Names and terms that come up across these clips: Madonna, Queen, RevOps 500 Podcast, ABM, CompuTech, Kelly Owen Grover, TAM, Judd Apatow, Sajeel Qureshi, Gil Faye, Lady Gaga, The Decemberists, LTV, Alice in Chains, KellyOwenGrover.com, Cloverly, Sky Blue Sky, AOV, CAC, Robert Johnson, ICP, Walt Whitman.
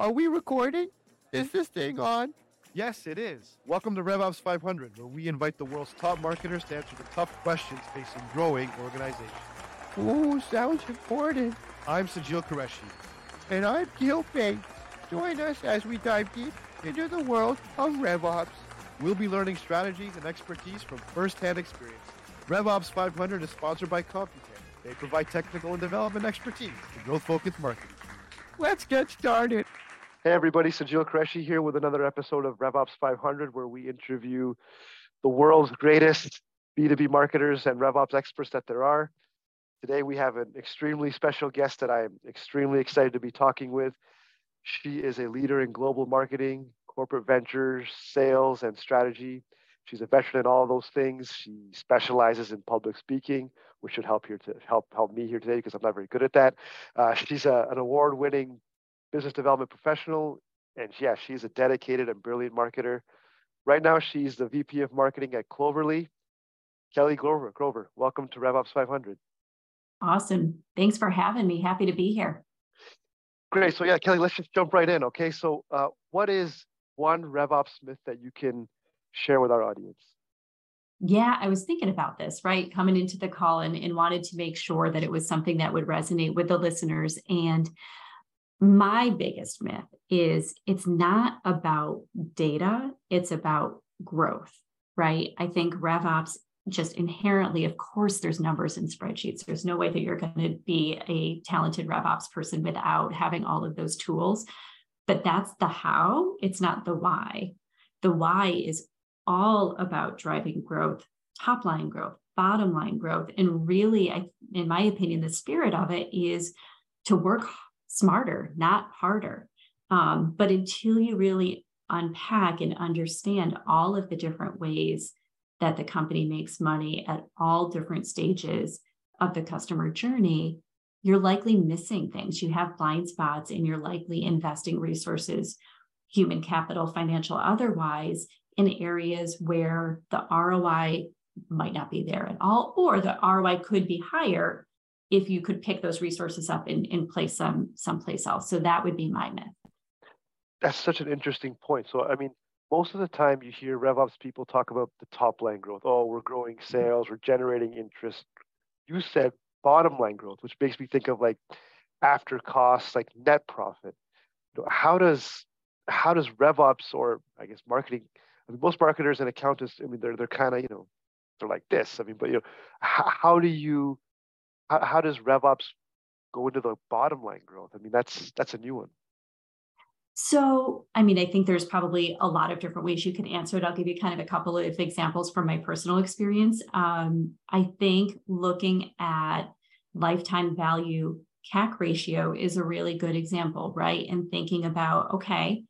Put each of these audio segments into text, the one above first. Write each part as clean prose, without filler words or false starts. Are we recording? Is this thing on? Yes, it is. Welcome to RevOps 500, where we invite the world's top marketers to answer the tough questions facing growing organizations. Ooh, sounds important. I'm Sajeel Qureshi. And I'm Gil Faye. Join us as we dive deep into the world of RevOps. We'll be learning strategies and expertise from first-hand experience. RevOps 500 is sponsored by CompuTech. They provide technical and development expertise to growth-focused marketing. Let's get started. Hey, everybody. Sajeel Qureshi here with another episode of RevOps 500, where we interview the world's greatest B2B marketers and RevOps experts that there are. Today, we have an extremely special guest that I'm extremely excited to be talking with. She is a leader in global marketing, corporate ventures, sales, and strategy. She's a veteran in all those things. She specializes in public speaking, which should help me here today because I'm not very good at that. She's an award-winning business development professional, and yeah, she's a dedicated and brilliant marketer. Right now, she's the VP of Marketing at Cloverly. Kelly Grover, welcome to RevOps 500. Awesome. Thanks for having me. Happy to be here. Great. So yeah, Kelly, let's just jump right in. Okay. So what is one RevOps myth that you can share with our audience? Yeah, I was thinking about this, right? Coming into the call and wanted to make sure that it was something that would resonate with the listeners. And my biggest myth is it's not about data, it's about growth, right? I think RevOps just inherently, of course, there's numbers and spreadsheets. There's no way that you're going to be a talented RevOps person without having all of those tools. But that's the how, it's not the why. The why is all about driving growth, top line growth, bottom line growth. And really, in my opinion, the spirit of it is to work smarter, not harder. But until you really unpack and understand all of the different ways that the company makes money at all different stages of the customer journey, you're likely missing things. You have blind spots and you're likely investing resources, human capital, financial, otherwise, in areas where the ROI might not be there at all, or the ROI could be higher if you could pick those resources up and place them someplace else. So that would be my myth. That's such an interesting point. So, I mean, most of the time you hear RevOps people talk about the top line growth. Oh, we're growing sales, we're generating interest. You said bottom line growth, which makes me think of like after costs, like net profit. How does RevOps, or I guess marketing, I mean, most marketers and accountants, I mean, they're kind of, you know, they're like this. I mean, but you know, how does RevOps go into the bottom line growth? I mean, that's a new one. So, I mean, I think there's probably a lot of different ways you can answer it. I'll give you kind of a couple of examples from my personal experience. I think looking at lifetime value, CAC ratio is a really good example, right? And thinking about, okay,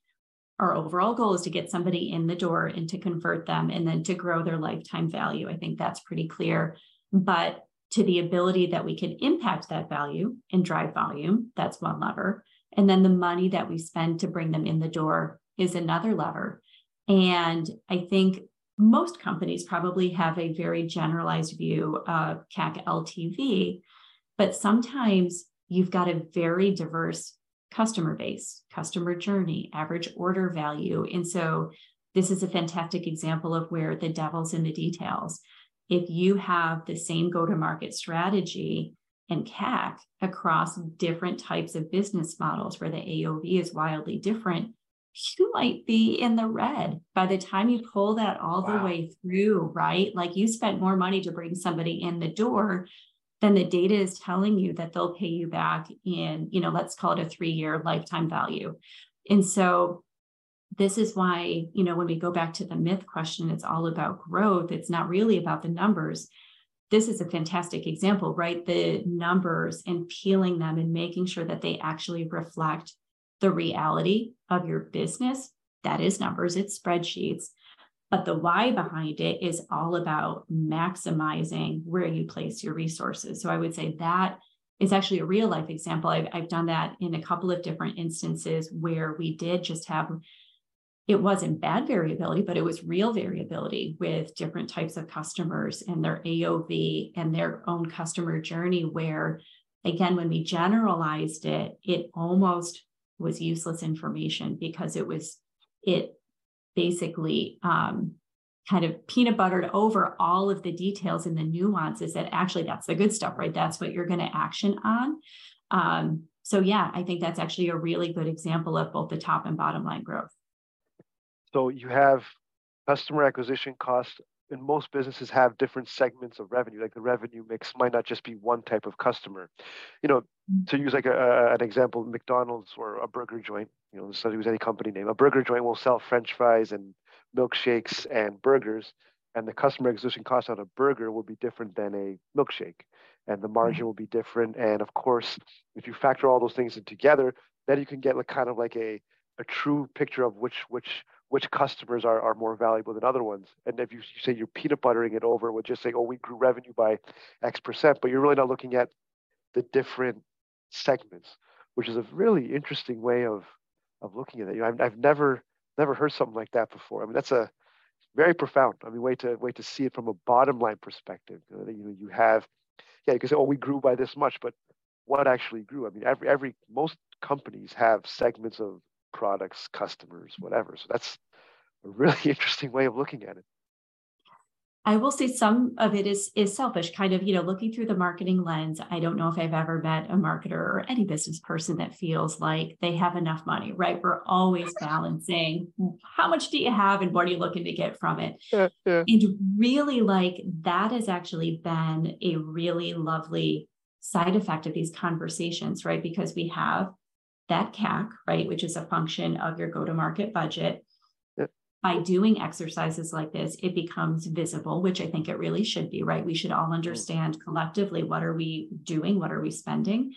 our overall goal is to get somebody in the door and to convert them and then to grow their lifetime value. I think that's pretty clear. But to the ability that we can impact that value and drive volume, that's one lever. And then the money that we spend to bring them in the door is another lever. And I think most companies probably have a very generalized view of CAC LTV, but sometimes you've got a very diverse customer base, customer journey, average order value. And so this is a fantastic example of where the devil's in the details. If you have the same go-to-market strategy and CAC across different types of business models where the AOV is wildly different, you might be in the red by the time you pull that all the way through, right? Like you spent more money to bring somebody in the door than the data is telling you that they'll pay you back in, you know, let's call it a 3-year lifetime value. And so this is why, you know, when we go back to the myth question, it's all about growth. It's not really about the numbers. This is a fantastic example, right? The numbers and peeling them and making sure that they actually reflect the reality of your business. That is numbers, it's spreadsheets. But the why behind it is all about maximizing where you place your resources. So I would say that is actually a real life example. I've done that in a couple of different instances where we did just have, it wasn't bad variability, but it was real variability with different types of customers and their AOV and their own customer journey, where, again, when we generalized it, it almost was useless information because it basically kind of peanut buttered over all of the details and the nuances that actually that's the good stuff, right? That's what you're going to action on. So yeah, I think that's actually a really good example of both the top and bottom line growth. So you have customer acquisition costs, and most businesses have different segments of revenue. Like the revenue mix might not just be one type of customer. You know, to use like an example, McDonald's or a burger joint, you know, so use any company name, a burger joint will sell French fries and milkshakes and burgers, and the customer acquisition cost on a burger will be different than a milkshake, and the margin will be different. And of course, if you factor all those things in together, then you can get like kind of like a true picture of which customers are more valuable than other ones. And if you say you're peanut buttering it over with just saying, oh, we grew revenue by X percent, but you're really not looking at the different segments, which is a really interesting way of looking at it. You know, I've never heard something like that before. I mean, that's a very profound, I mean, way to see it from a bottom line perspective. You know, you have, yeah, you can say, oh, we grew by this much, but what actually grew? I mean, most companies have segments of products, customers, whatever. So that's a really interesting way of looking at it. I will say some of it is selfish, kind of, you know, looking through the marketing lens. I don't know if I've ever met a marketer or any business person that feels like they have enough money, right? We're always balancing how much do you have and what are you looking to get from it? Yeah, yeah. And really, like, that has actually been a really lovely side effect of these conversations, right? Because we have that CAC, right, which is a function of your go-to-market budget. Yep. By doing exercises like this, it becomes visible, which I think it really should be, right? We should all understand collectively, what are we doing? What are we spending?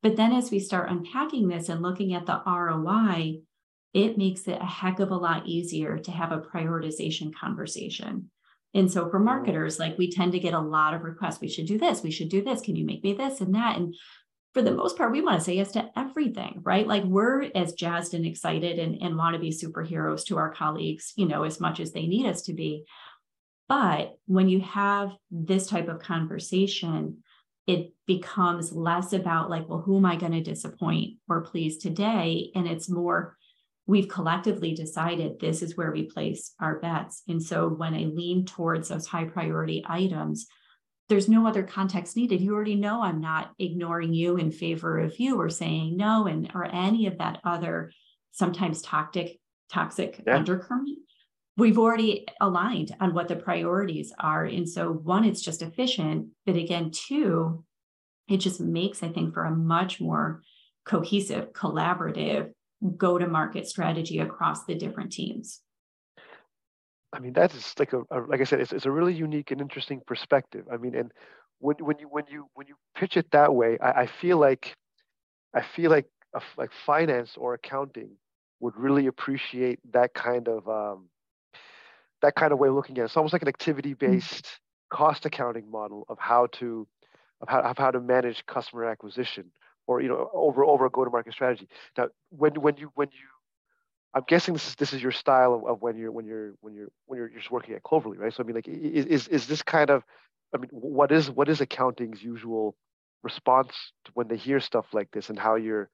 But then as we start unpacking this and looking at the ROI, it makes it a heck of a lot easier to have a prioritization conversation. And so for marketers, like, we tend to get a lot of requests. We should do this. We should do this. Can you make me this and that? And for the most part, we want to say yes to everything, right? Like, we're as jazzed and excited and want to be superheroes to our colleagues, you know, as much as they need us to be. But when you have this type of conversation, it becomes less about like, well, who am I going to disappoint or please today? And it's more, we've collectively decided this is where we place our bets. And so when I lean towards those high priority items, there's no other context needed. You already know I'm not ignoring you in favor of you or saying no, and or any of that other sometimes toxic undercurrent. We've already aligned on what the priorities are. And so one, it's just efficient, but again, two, it just makes, I think, for a much more cohesive, collaborative go-to-market strategy across the different teams. I mean, that is like like I said, it's a really unique and interesting perspective. I mean, and when you pitch it that way, I feel like finance or accounting would really appreciate that kind of way of looking at it. It's almost like an activity-based cost accounting model of how to manage customer acquisition, or, you know, over a go-to-market strategy. Now, when you I'm guessing this is your style of when you're just working at Cloverly, right? So I mean, like, is this kind of, I mean, what is accounting's usual response to when they hear stuff like this, and how you're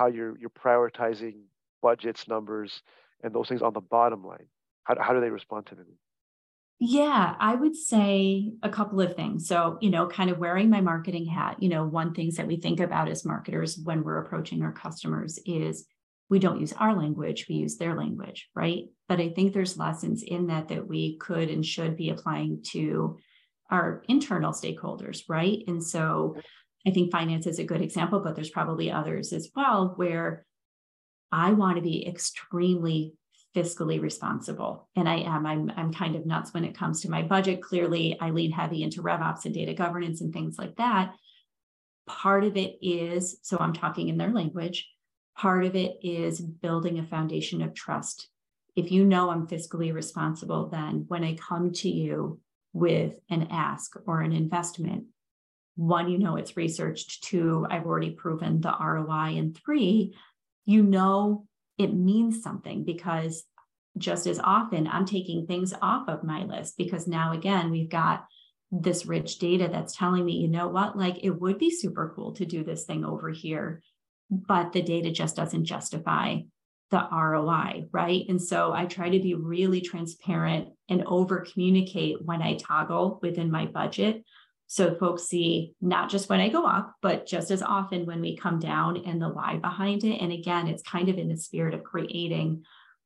prioritizing budgets, numbers, and those things on the bottom line? How do they respond to them? Yeah, I would say a couple of things. So, you know, kind of wearing my marketing hat, you know, one thing that we think about as marketers when we're approaching our customers is, we don't use our language, we use their language, right? But I think there's lessons in that we could and should be applying to our internal stakeholders, right? And so I think finance is a good example, but there's probably others as well, where I want to be extremely fiscally responsible. And I am, I'm kind of nuts when it comes to my budget. Clearly, I lean heavy into RevOps and data governance and things like that. Part of it is, so I'm talking in their language, part of it is building a foundation of trust. If you know I'm fiscally responsible, then when I come to you with an ask or an investment, one, you know it's researched, two, I've already proven the ROI, and three, you know it means something, because just as often I'm taking things off of my list because now, again, we've got this rich data that's telling me, you know what, like, it would be super cool to do this thing over here. but the data just doesn't justify the ROI, right? And so I try to be really transparent and over communicate when I toggle within my budget. So folks see not just when I go up, but just as often when we come down and the why behind it. And again, it's kind of in the spirit of creating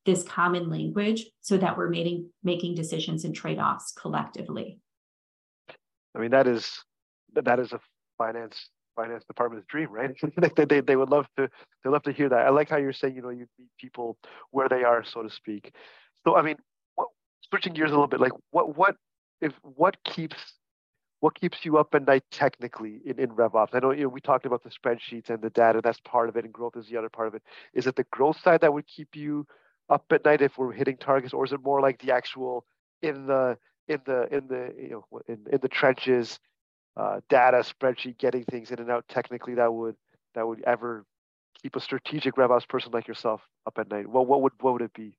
this common language so that we're making decisions and trade-offs collectively. I mean, that is a finance department's dream, right? they would love to, they love to hear that. I like how you're saying, you know, you meet people where they are, so to speak. So, I mean, switching gears a little bit, like what keeps you up at night technically in RevOps? I know, you know, we talked about the spreadsheets and the data, that's part of it, and growth is the other part of it. Is it the growth side that would keep you up at night if we're hitting targets, or is it more like the actual in the trenches data spreadsheet, getting things in and out technically that would ever keep a strategic RevOps person like yourself up at night? Well, what would it be?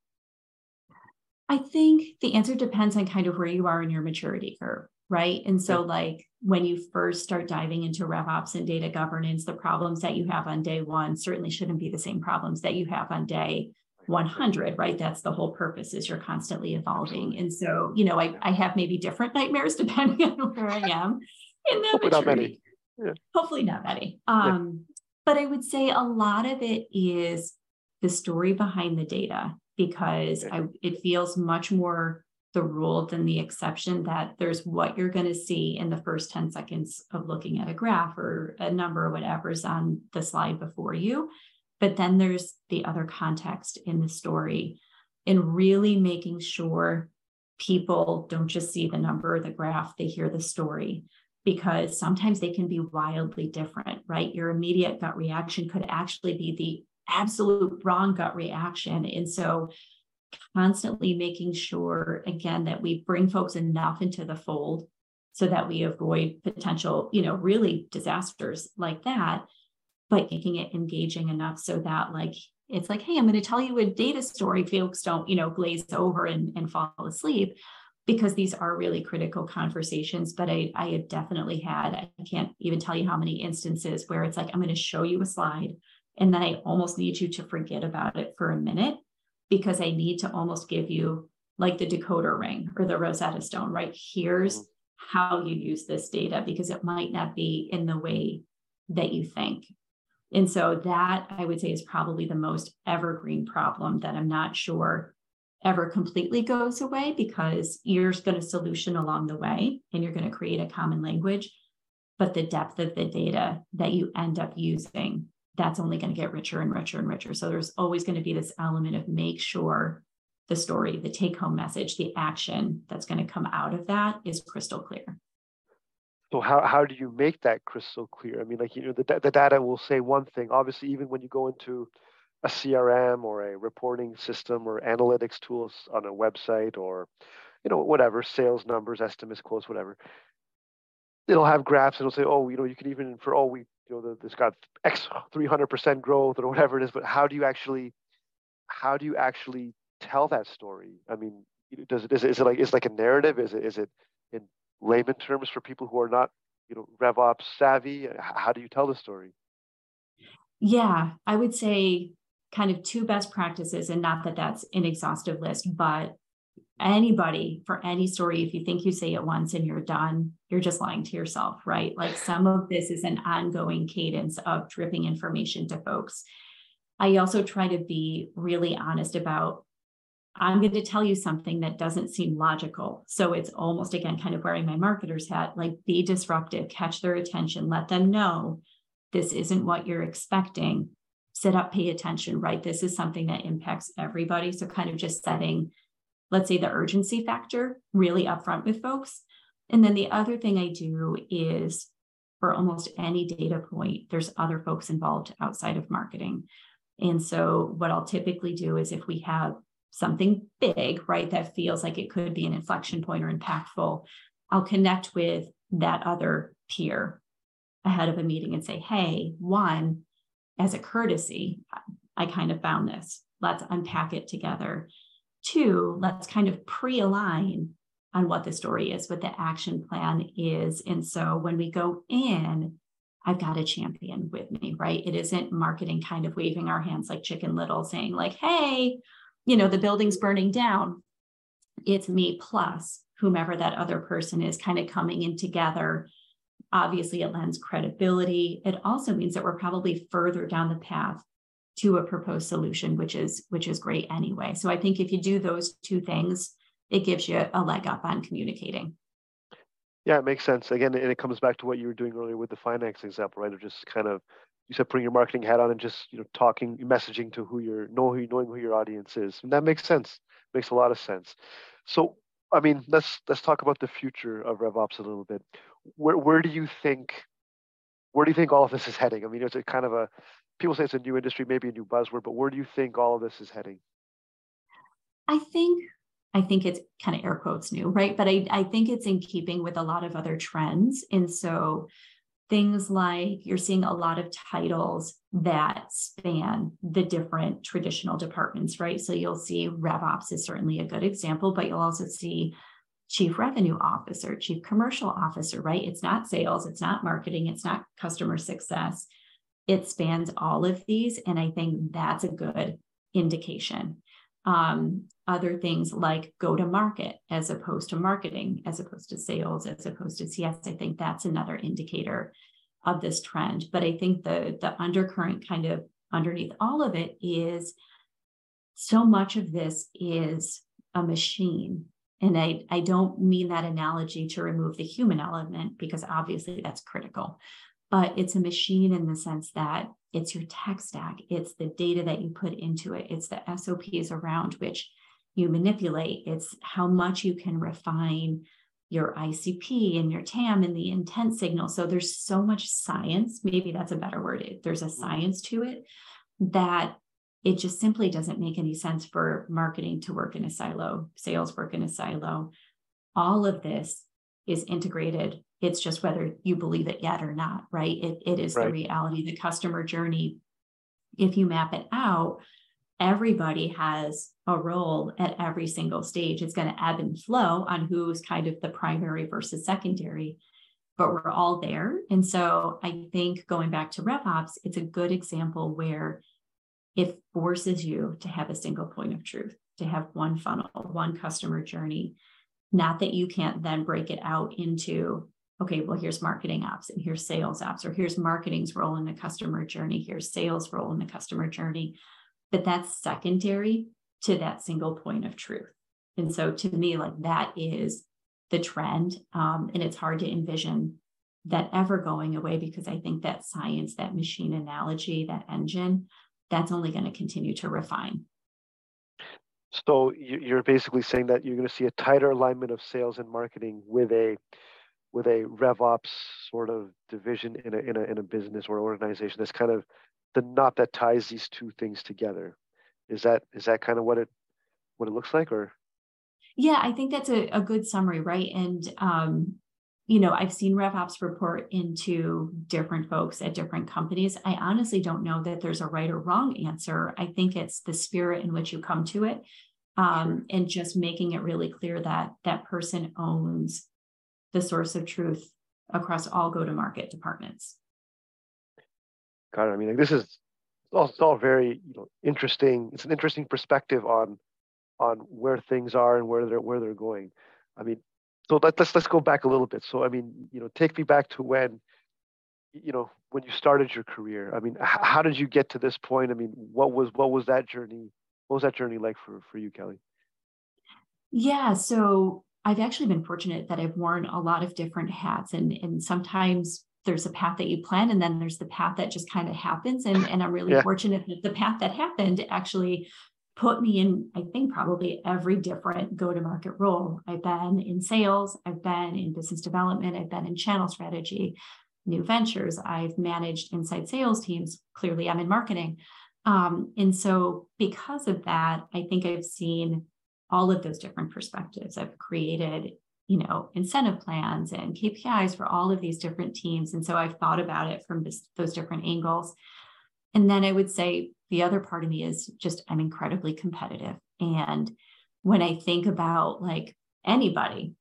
I think the answer depends on kind of where you are in your maturity curve, right? And so like when you first start diving into RevOps and data governance, the problems that you have on day one certainly shouldn't be the same problems that you have on day 100, right? That's the whole purpose, is you're constantly evolving. And so, you know, I have maybe different nightmares depending on where I am in that maturity. Not many. Yeah. Hopefully not many. But I would say a lot of it is the story behind the data, because it feels much more the rule than the exception that there's what you're going to see in the first 10 seconds of looking at a graph or a number or whatever's on the slide before you. But then there's the other context in the story, and really making sure people don't just see the number or the graph, they hear the story, because sometimes they can be wildly different, right? Your immediate gut reaction could actually be the absolute wrong gut reaction. And so constantly making sure, again, that we bring folks enough into the fold so that we avoid potential, you know, really disasters like that, but making it engaging enough so that like, it's like, hey, I'm going to tell you a data story. Folks don't, you know, glaze over and fall asleep, because these are really critical conversations. But I have definitely had, I can't even tell you how many instances where it's like, I'm going to show you a slide, and then I almost need you to forget about it for a minute, because I need to almost give you like the decoder ring or the Rosetta Stone, right? Here's how you use this data, because it might not be in the way that you think. And so that, I would say, is probably the most evergreen problem that I'm not sure ever completely goes away, because you're going to solution along the way and you're going to create a common language. But the depth of the data that you end up using, that's only going to get richer and richer and richer. So there's always going to be this element of make sure the story, the take-home message, the action that's going to come out of that is crystal clear. So how do you make that crystal clear? I mean, like, you know, the data will say one thing. Obviously, even when you go into a CRM or a reporting system or analytics tools on a website, or, you know, whatever, sales numbers, estimates, quotes, whatever, it'll have graphs. It'll say, oh, you know, you can even infer, oh, we, you know, this got X 300% growth or whatever it is. But how do you actually tell that story? I mean, is it like a narrative? Is it in layman terms for people who are not, you know, RevOps savvy? How do you tell the story? Yeah, I would say kind of two best practices, and not that that's an exhaustive list, but anybody, for any story, if you think you say it once and you're done, you're just lying to yourself, right? Like, some of this is an ongoing cadence of dripping information to folks. I also try to be really honest about, I'm going to tell you something that doesn't seem logical. So it's almost, again, kind of wearing my marketer's hat, like, be disruptive, catch their attention, let them know this isn't what you're expecting. Sit up, pay attention, right? This is something that impacts everybody. So kind of just setting, let's say, the urgency factor really upfront with folks. And then the other thing I do is, for almost any data point, there's other folks involved outside of marketing. And so what I'll typically do is, if we have something big, right, that feels like it could be an inflection point or impactful, I'll connect with that other peer ahead of a meeting and say, hey, one, as a courtesy, I kind of found this. Let's unpack it together. Two, let's kind of pre-align on what the story is, what the action plan is. And so when we go in, I've got a champion with me, right? It isn't marketing kind of waving our hands like Chicken Little saying like, hey, you know, the building's burning down. It's me plus whomever that other person is kind of coming in together. Obviously, it lends credibility. It also means that we're probably further down the path to a proposed solution, which is great anyway. So I think if you do those two things, it gives you a leg up on communicating. Yeah, it makes sense. Again, and it comes back to what you were doing earlier with the finance example, right? Of just kind of, you said, putting your marketing hat on and just, you know, talking, messaging to knowing who your audience is. And that makes sense. Makes a lot of sense. So, I mean, let's talk about the future of RevOps a little bit. Where do you think all of this is heading? I mean, it's a kind of a, people say it's a new industry, maybe a new buzzword, but where do you think all of this is heading? I think it's kind of air quotes new, right? But I think it's in keeping with a lot of other trends. And so things like you're seeing a lot of titles that span the different traditional departments, right? So you'll see RevOps is certainly a good example, but you'll also see Chief Revenue Officer, Chief Commercial Officer, right? It's not sales, it's not marketing, it's not customer success. It spans all of these. And I think that's a good indication. Other things like go to market as opposed to marketing, as opposed to sales, as opposed to CS. I think that's another indicator of this trend. But I think the undercurrent kind of underneath all of it is so much of this is a machine. And I don't mean that analogy to remove the human element, because obviously that's critical. But it's a machine in the sense that it's your tech stack. It's the data that you put into it. It's the SOPs around which you manipulate. It's how much you can refine your ICP and your TAM and the intent signal. So there's so much science. Maybe that's a better word. There's a science to it that it just simply doesn't make any sense for marketing to work in a silo, sales work in a silo. All of this is integrated. It's just whether you believe it yet or not, right? It is right. The reality, the customer journey. If you map it out, everybody has a role at every single stage. It's going to ebb and flow on who's kind of the primary versus secondary, but we're all there. And so I think going back to RevOps, it's a good example where it forces you to have a single point of truth, to have one funnel, one customer journey. Not that you can't then break it out into, okay, well, here's marketing ops and here's sales ops, or here's marketing's role in the customer journey, here's sales role in the customer journey. But that's secondary to that single point of truth. And so to me, like, that is the trend. And it's hard to envision that ever going away, because I think that science, that machine analogy, that engine, that's only going to continue to refine. So you're basically saying that you're going to see a tighter alignment of sales and marketing with a RevOps sort of division in a business or organization. That's kind of the knot that ties these two things together. Is that kind of what it looks like, or? Yeah, I think that's a good summary, right? And you know, I've seen RevOps report into different folks at different companies. I honestly don't know that there's a right or wrong answer. I think it's the spirit in which you come to it, sure. And just making it really clear that that person owns the source of truth across all go-to-market departments. Got it. I mean, like, this is all very, you know, interesting. It's an interesting perspective on where things are and where they're going. I mean, so let's go back a little bit. So, I mean, you know, take me back to when you started your career. I mean, how did you get to this point? I mean, what was that journey? What was that journey like for you, Kelly? Yeah. So I've actually been fortunate that I've worn a lot of different hats, and sometimes there's a path that you plan, and then there's the path that just kind of happens. And I'm really fortunate that the path that happened actually put me in, I think, probably every different go-to-market role. I've been in sales, I've been in business development, I've been in channel strategy, new ventures, I've managed inside sales teams. Clearly, I'm in marketing. And so because of that, I think I've seen all of those different perspectives. I've created, you know, incentive plans and KPIs for all of these different teams. And so I've thought about it from those different angles. And then I would say the other part of me is just, I'm incredibly competitive. And when I think about like anybody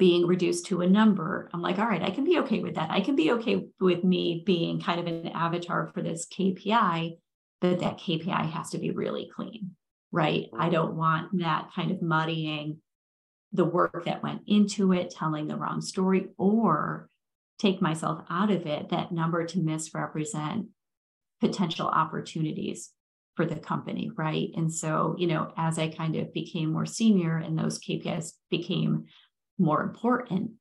being reduced to a number, I'm like, all right, I can be okay with that. I can be okay with me being kind of an avatar for this KPI, but that KPI has to be really clean, right? I don't want that kind of muddying the work that went into it, telling the wrong story, or take myself out of it, that number to misrepresent potential opportunities for the company, right? And so, you know, as I kind of became more senior and those KPIs became more important,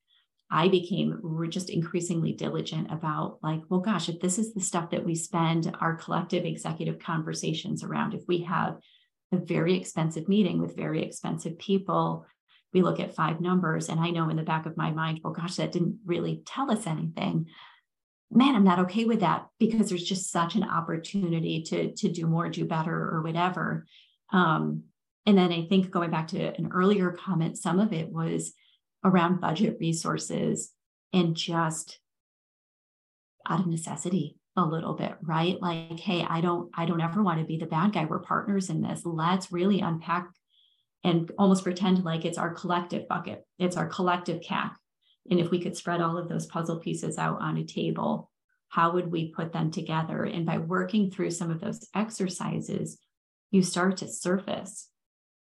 I became just increasingly diligent about like, well, gosh, if this is the stuff that we spend our collective executive conversations around, if we have a very expensive meeting with very expensive people, we look at five numbers and I know in the back of my mind, well, gosh, that didn't really tell us anything. Man, I'm not okay with that because there's just such an opportunity to do more, do better or whatever. And then I think going back to an earlier comment, some of it was around budget resources and just out of necessity a little bit, right? Like, hey, I don't ever want to be the bad guy. We're partners in this. Let's really unpack and almost pretend like it's our collective bucket. It's our collective CAC. And if we could spread all of those puzzle pieces out on a table, how would we put them together? And by working through some of those exercises, you start to surface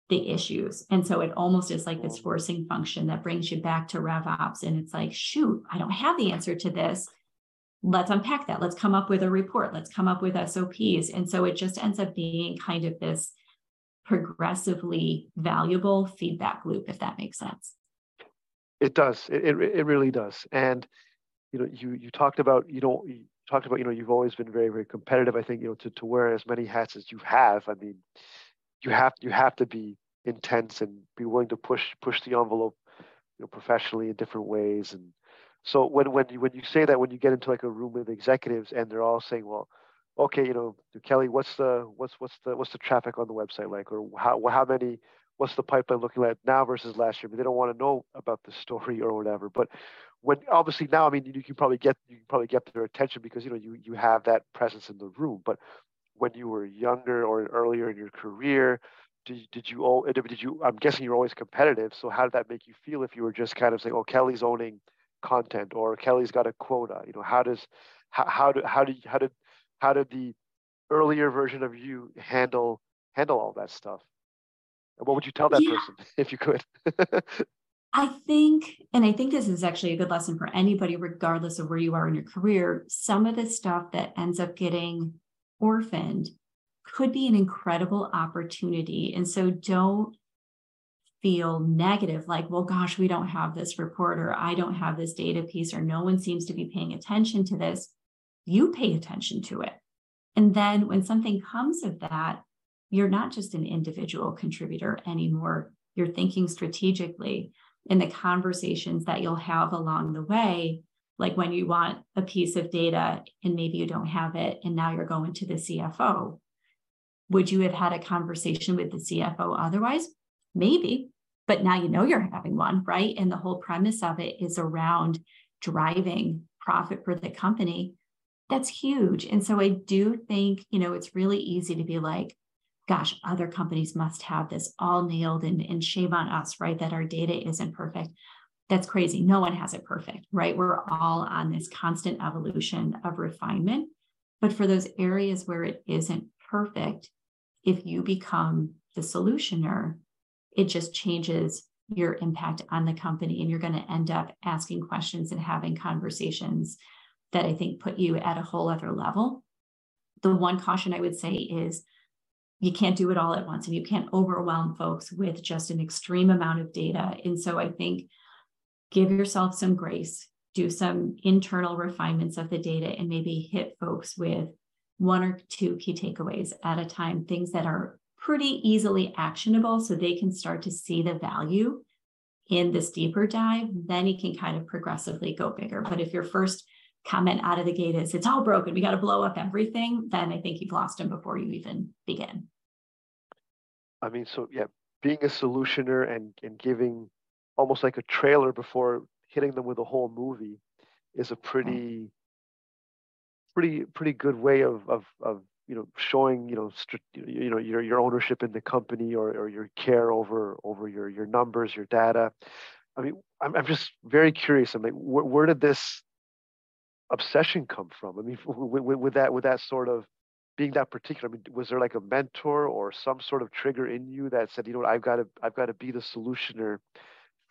the issues. And so it almost is like this forcing function that brings you back to RevOps. And it's like, shoot, I don't have the answer to this. Let's unpack that. Let's come up with a report. Let's come up with SOPs. And so it just ends up being kind of this progressively valuable feedback loop, if that makes sense. It does. It really does. And, you know, you talked about, you know, you've always been very, very competitive. I think, you know, to wear as many hats as you have, I mean, you have to be intense and be willing to push the envelope, you know, professionally in different ways. And so when you say that, when you get into like a room with executives and they're all saying, well, okay, you know, Kelly, what's the traffic on the website like, or how many, what's the pipeline looking like now versus last year? But they don't want to know about the story or whatever. But when obviously now, I mean, you can probably get their attention because, you know, you have that presence in the room. But when you were younger or earlier in your career, did you? I'm guessing you're always competitive. So how did that make you feel if you were just kind of saying, "Oh, Kelly's owning content," or "Kelly's got a quota"? You know, how did the earlier version of you handle all that stuff? And what would you tell that person if you could? I think this is actually a good lesson for anybody, regardless of where you are in your career. Some of the stuff that ends up getting orphaned could be an incredible opportunity. And so don't feel negative, like, well, gosh, we don't have this report, or I don't have this data piece, or no one seems to be paying attention to this. You pay attention to it. And then when something comes of that, you're not just an individual contributor anymore. You're thinking strategically in the conversations that you'll have along the way. Like when you want a piece of data and maybe you don't have it, and now you're going to the CFO. Would you have had a conversation with the CFO otherwise? Maybe, but now you know you're having one, right? And the whole premise of it is around driving profit for the company. That's huge. And so I do think, you know, it's really easy to be like, gosh, other companies must have this all nailed and shame on us, right? That our data isn't perfect. That's crazy. No one has it perfect, right? We're all on this constant evolution of refinement. But for those areas where it isn't perfect, if you become the solutioner, it just changes your impact on the company. And you're going to end up asking questions and having conversations that I think put you at a whole other level. The one caution I would say is you can't do it all at once, and you can't overwhelm folks with just an extreme amount of data. And so I think give yourself some grace, do some internal refinements of the data, and maybe hit folks with one or two key takeaways at a time, things that are pretty easily actionable so they can start to see the value in this deeper dive. Then you can kind of progressively go bigger. But if your first comment out of the gate is, it's all broken, we got to blow up everything, then I think you've lost them before you even begin. I mean, so yeah, being a solutioner and giving almost like a trailer before hitting them with a whole movie is a pretty good way of you know, showing, you know, your ownership in the company, or your care over your numbers, your data. I mean, I'm just very curious. I'm like, where did this obsession come from? I mean, with that sort of being that particular, I mean, was there like a mentor or some sort of trigger in you that said, you know, I've got to be the solutioner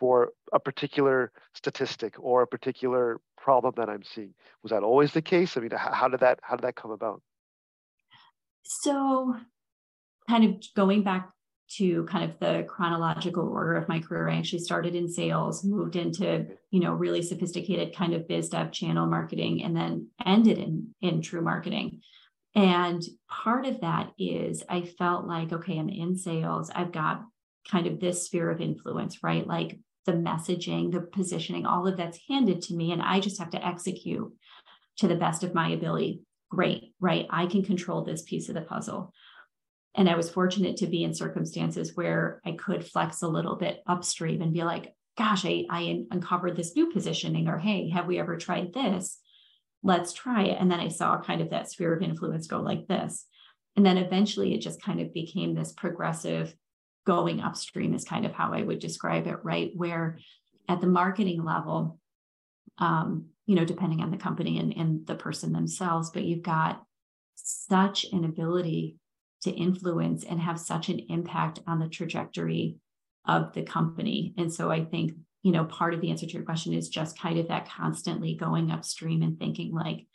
for a particular statistic or a particular problem that I'm seeing? Was that always the case? I mean, how did that come about? So kind of going back to kind of the chronological order of my career, I actually started in sales, moved into, you know, really sophisticated kind of biz dev channel marketing, and then ended in true marketing. And part of that is I felt like, okay, I'm in sales. I've got kind of this sphere of influence, right? Like the messaging, the positioning, all of that's handed to me, and I just have to execute to the best of my ability. Great, right? I can control this piece of the puzzle. And I was fortunate to be in circumstances where I could flex a little bit upstream and be like, gosh, I uncovered this new positioning, or hey, have we ever tried this? Let's try it. And then I saw kind of that sphere of influence go like this. And then eventually it just kind of became this progressive going upstream is kind of how I would describe it, right? Where at the marketing level, you know, depending on the company and the person themselves, but you've got such an ability to influence and have such an impact on the trajectory of the company. And so I think, you know, part of the answer to your question is just kind of that constantly going upstream and thinking like,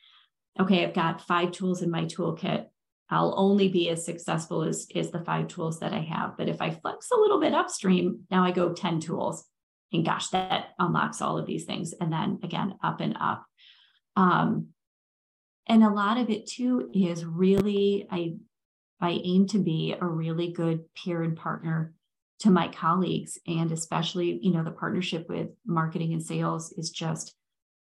okay, I've got 5 tools in my toolkit. I'll only be as successful as the 5 tools that I have. But if I flex a little bit upstream, now I go 10 tools. And gosh, that unlocks all of these things. And then again, up and up. And a lot of it too is really, I aim to be a really good peer and partner to my colleagues. And especially, you know, the partnership with marketing and sales is just,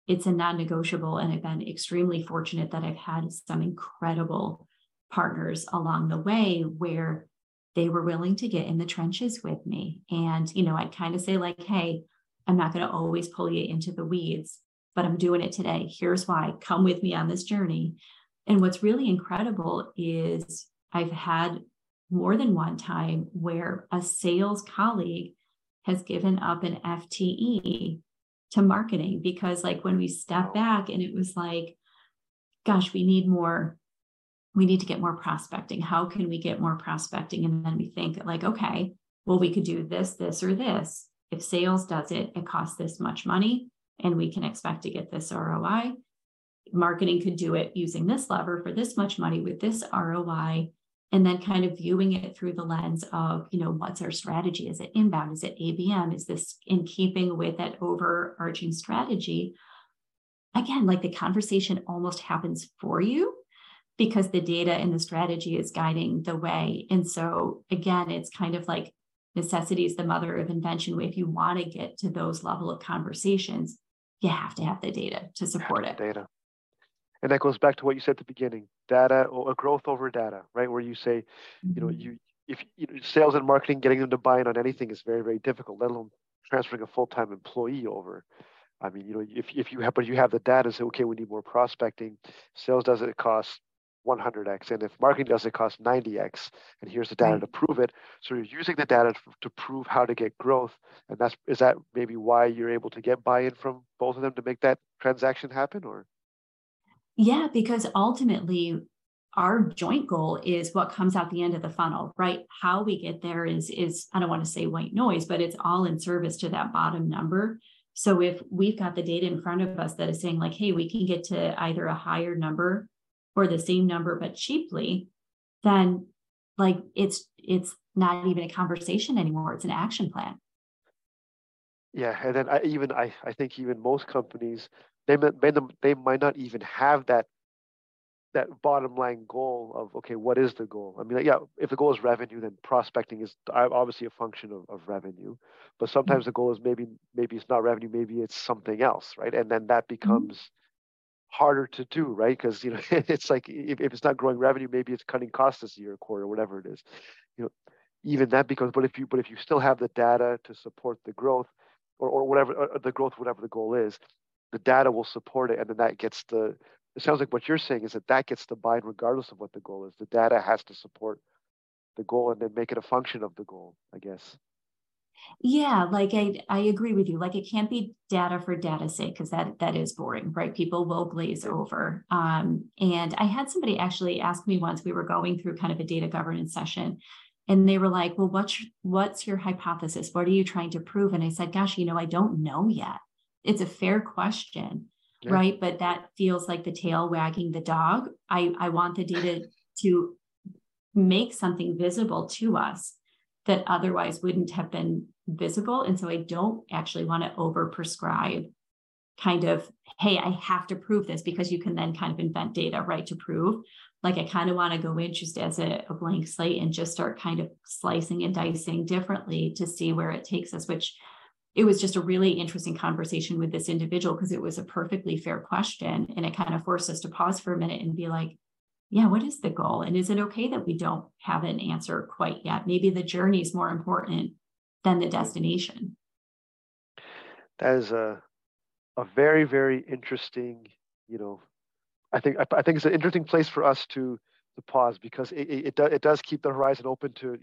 it's a non-negotiable. And I've been extremely fortunate that I've had some incredible partners along the way where they were willing to get in the trenches with me. And, you know, I'd kind of say like, hey, I'm not going to always pull you into the weeds, but I'm doing it today. Here's why. Come with me on this journey. And what's really incredible is I've had more than one time where a sales colleague has given up an FTE to marketing because like when we stepped back and it was like, gosh, we need to get more prospecting. How can we get more prospecting? And then we think like, okay, well, we could do this, this, or this. If sales does it, it costs this much money and we can expect to get this ROI. Marketing could do it using this lever for this much money with this ROI. And then kind of viewing it through the lens of, you know, what's our strategy? Is it inbound? Is it ABM? Is this in keeping with that overarching strategy? Again, like the conversation almost happens for you, because the data and the strategy is guiding the way. And so again, it's kind of like necessity is the mother of invention. If you want to get to those level of conversations, you have to have the data to support it. Data. And that goes back to what you said at the beginning, data or growth over data, right? Where you say, you know, sales and marketing, getting them to buy in on anything is very, very difficult, let alone transferring a full-time employee over. I mean, you know, if you have the data, say, okay, we need more prospecting. Sales does it cost 100x, and if marketing does it cost 90x, and here's the data to prove it. So you're using the data to prove how to get growth, and is that maybe why you're able to get buy-in from both of them to make that transaction happen, or? Yeah, because ultimately our joint goal is what comes out the end of the funnel, right? How we get there is I don't want to say white noise, but it's all in service to that bottom number. So if we've got the data in front of us that is saying like, hey, we can get to either a higher number or the same number but cheaply, then like it's not even a conversation anymore. It's an action plan. Yeah, and then I think most companies they might not even have that bottom line goal of okay, what is the goal? I mean, like, yeah, if the goal is revenue, then prospecting is obviously a function of revenue. But sometimes the goal is maybe it's not revenue, maybe it's something else, right? And then that becomes harder to do, right? Because, you know, it's like if it's not growing revenue, maybe it's cutting costs this year, a quarter, whatever it is. You know, even that becomes. But if you still have the data to support the growth, or whatever or the growth, whatever the goal is, the data will support it, and then that gets the. It sounds like what you're saying is that gets the buy-in regardless of what the goal is. The data has to support the goal, and then make it a function of the goal, I guess. Yeah, like I agree with you. Like it can't be data for data's sake, because that is boring, right? People will glaze over. And I had somebody actually ask me once, we were going through kind of a data governance session, and they were like, well, what's your hypothesis? What are you trying to prove? And I said, gosh, I don't know yet. It's a fair question, yeah. Right? But that feels like the tail wagging the dog. I want the data to make something visible to us that otherwise wouldn't have been visible. And so I don't actually want to overprescribe kind of, hey, I have to prove this, because you can then kind of invent data, right, to prove. Like I kind of want to go in just as a blank slate and just start kind of slicing and dicing differently to see where it takes us, which it was just a really interesting conversation with this individual, because it was a perfectly fair question. And it kind of forced us to pause for a minute and be like, yeah, what is the goal? And is it okay that we don't have an answer quite yet? Maybe the journey is more important than the destination. That is a very, very interesting, I think it's an interesting place for us to pause, because it does keep the horizon open to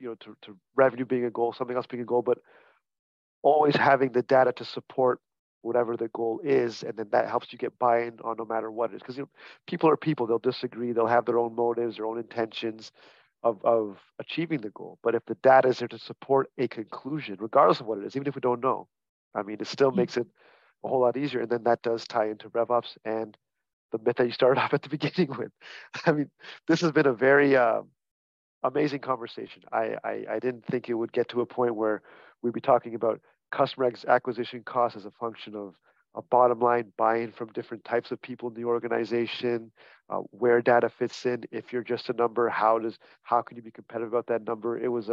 revenue being a goal, something else being a goal, but always having the data to support whatever the goal is, and then that helps you get buy-in on no matter what it is. Because people are people; they'll disagree, they'll have their own motives, their own intentions of achieving the goal. But if the data is there to support a conclusion, regardless of what it is, even if we don't know, it still makes it a whole lot easier. And then that does tie into RevOps and the myth that you started off at the beginning with. This has been a very amazing conversation. I didn't think it would get to a point where we'd be talking about customer acquisition costs as a function of a bottom line buy-in from different types of people in the organization, where data fits in. If you're just a number, how can you be competitive about that number? It was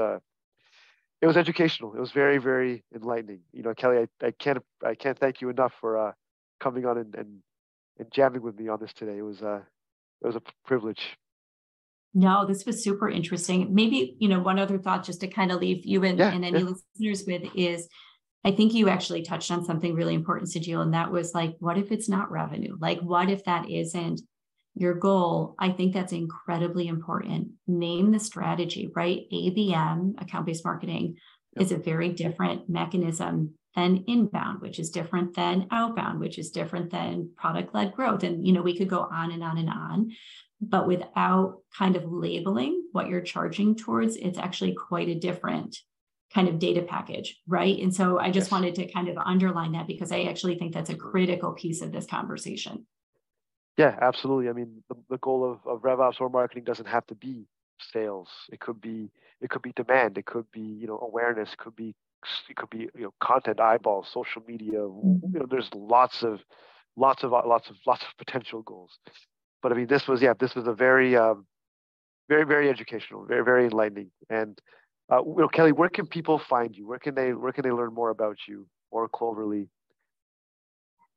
educational. It was very, very enlightening. Kelly, I can't thank you enough for coming on and jamming with me on this today. It was a privilege. No, this was super interesting. Maybe, one other thought just to kind of leave you and any listeners with is, I think you actually touched on something really important, Sajeel, and that was like, what if it's not revenue? Like, what if that isn't your goal? I think that's incredibly important. Name the strategy, right? ABM, account-based marketing, is a very different mechanism than inbound, which is different than outbound, which is different than product-led growth. And, we could go on and on and on. But without kind of labeling what you're charging towards, it's actually quite a different kind of data package, right? And so I just wanted to kind of underline that, because I actually think that's a critical piece of this conversation. Yeah, absolutely. The goal of RevOps or marketing doesn't have to be sales. It could be demand. It could be awareness. It could be content, eyeballs, social media. There's lots of potential goals. But this was a very, very, very educational, very, very enlightening. And Kelly, where can people find you? Where can they learn more about you or Cloverly?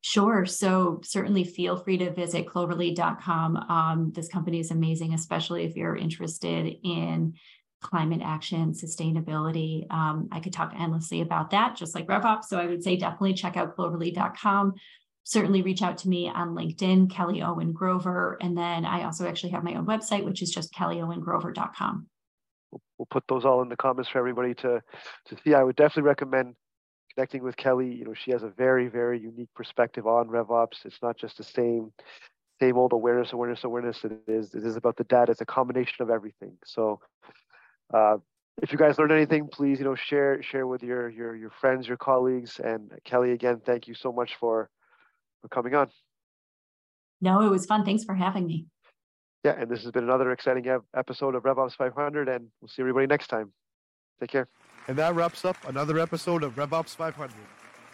Sure. So certainly feel free to visit Cloverly.com. This company is amazing, especially if you're interested in climate action, sustainability. I could talk endlessly about that, just like RevOps. So I would say definitely check out Cloverly.com. Certainly reach out to me on LinkedIn, Kelly Owen Grover. And then I also actually have my own website, which is just KellyOwenGrover.com. We'll put those all in the comments for everybody to see. I would definitely recommend connecting with Kelly. She has a very, very unique perspective on RevOps. It's not just the same old awareness. It is about the data. It's a combination of everything. So if you guys learned anything, please, share with your friends, your colleagues. And Kelly, again, thank you so much for coming on. No, it was fun. Thanks for having me. Yeah, and this has been another exciting episode of RevOps 500, and we'll see everybody next time. Take care. And that wraps up another episode of RevOps 500.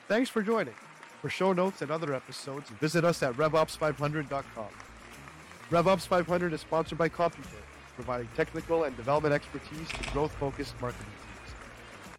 Thanks for joining. For show notes and other episodes, visit us at RevOps500.com. RevOps 500 is sponsored by CompuTech, providing technical and development expertise to growth-focused marketing.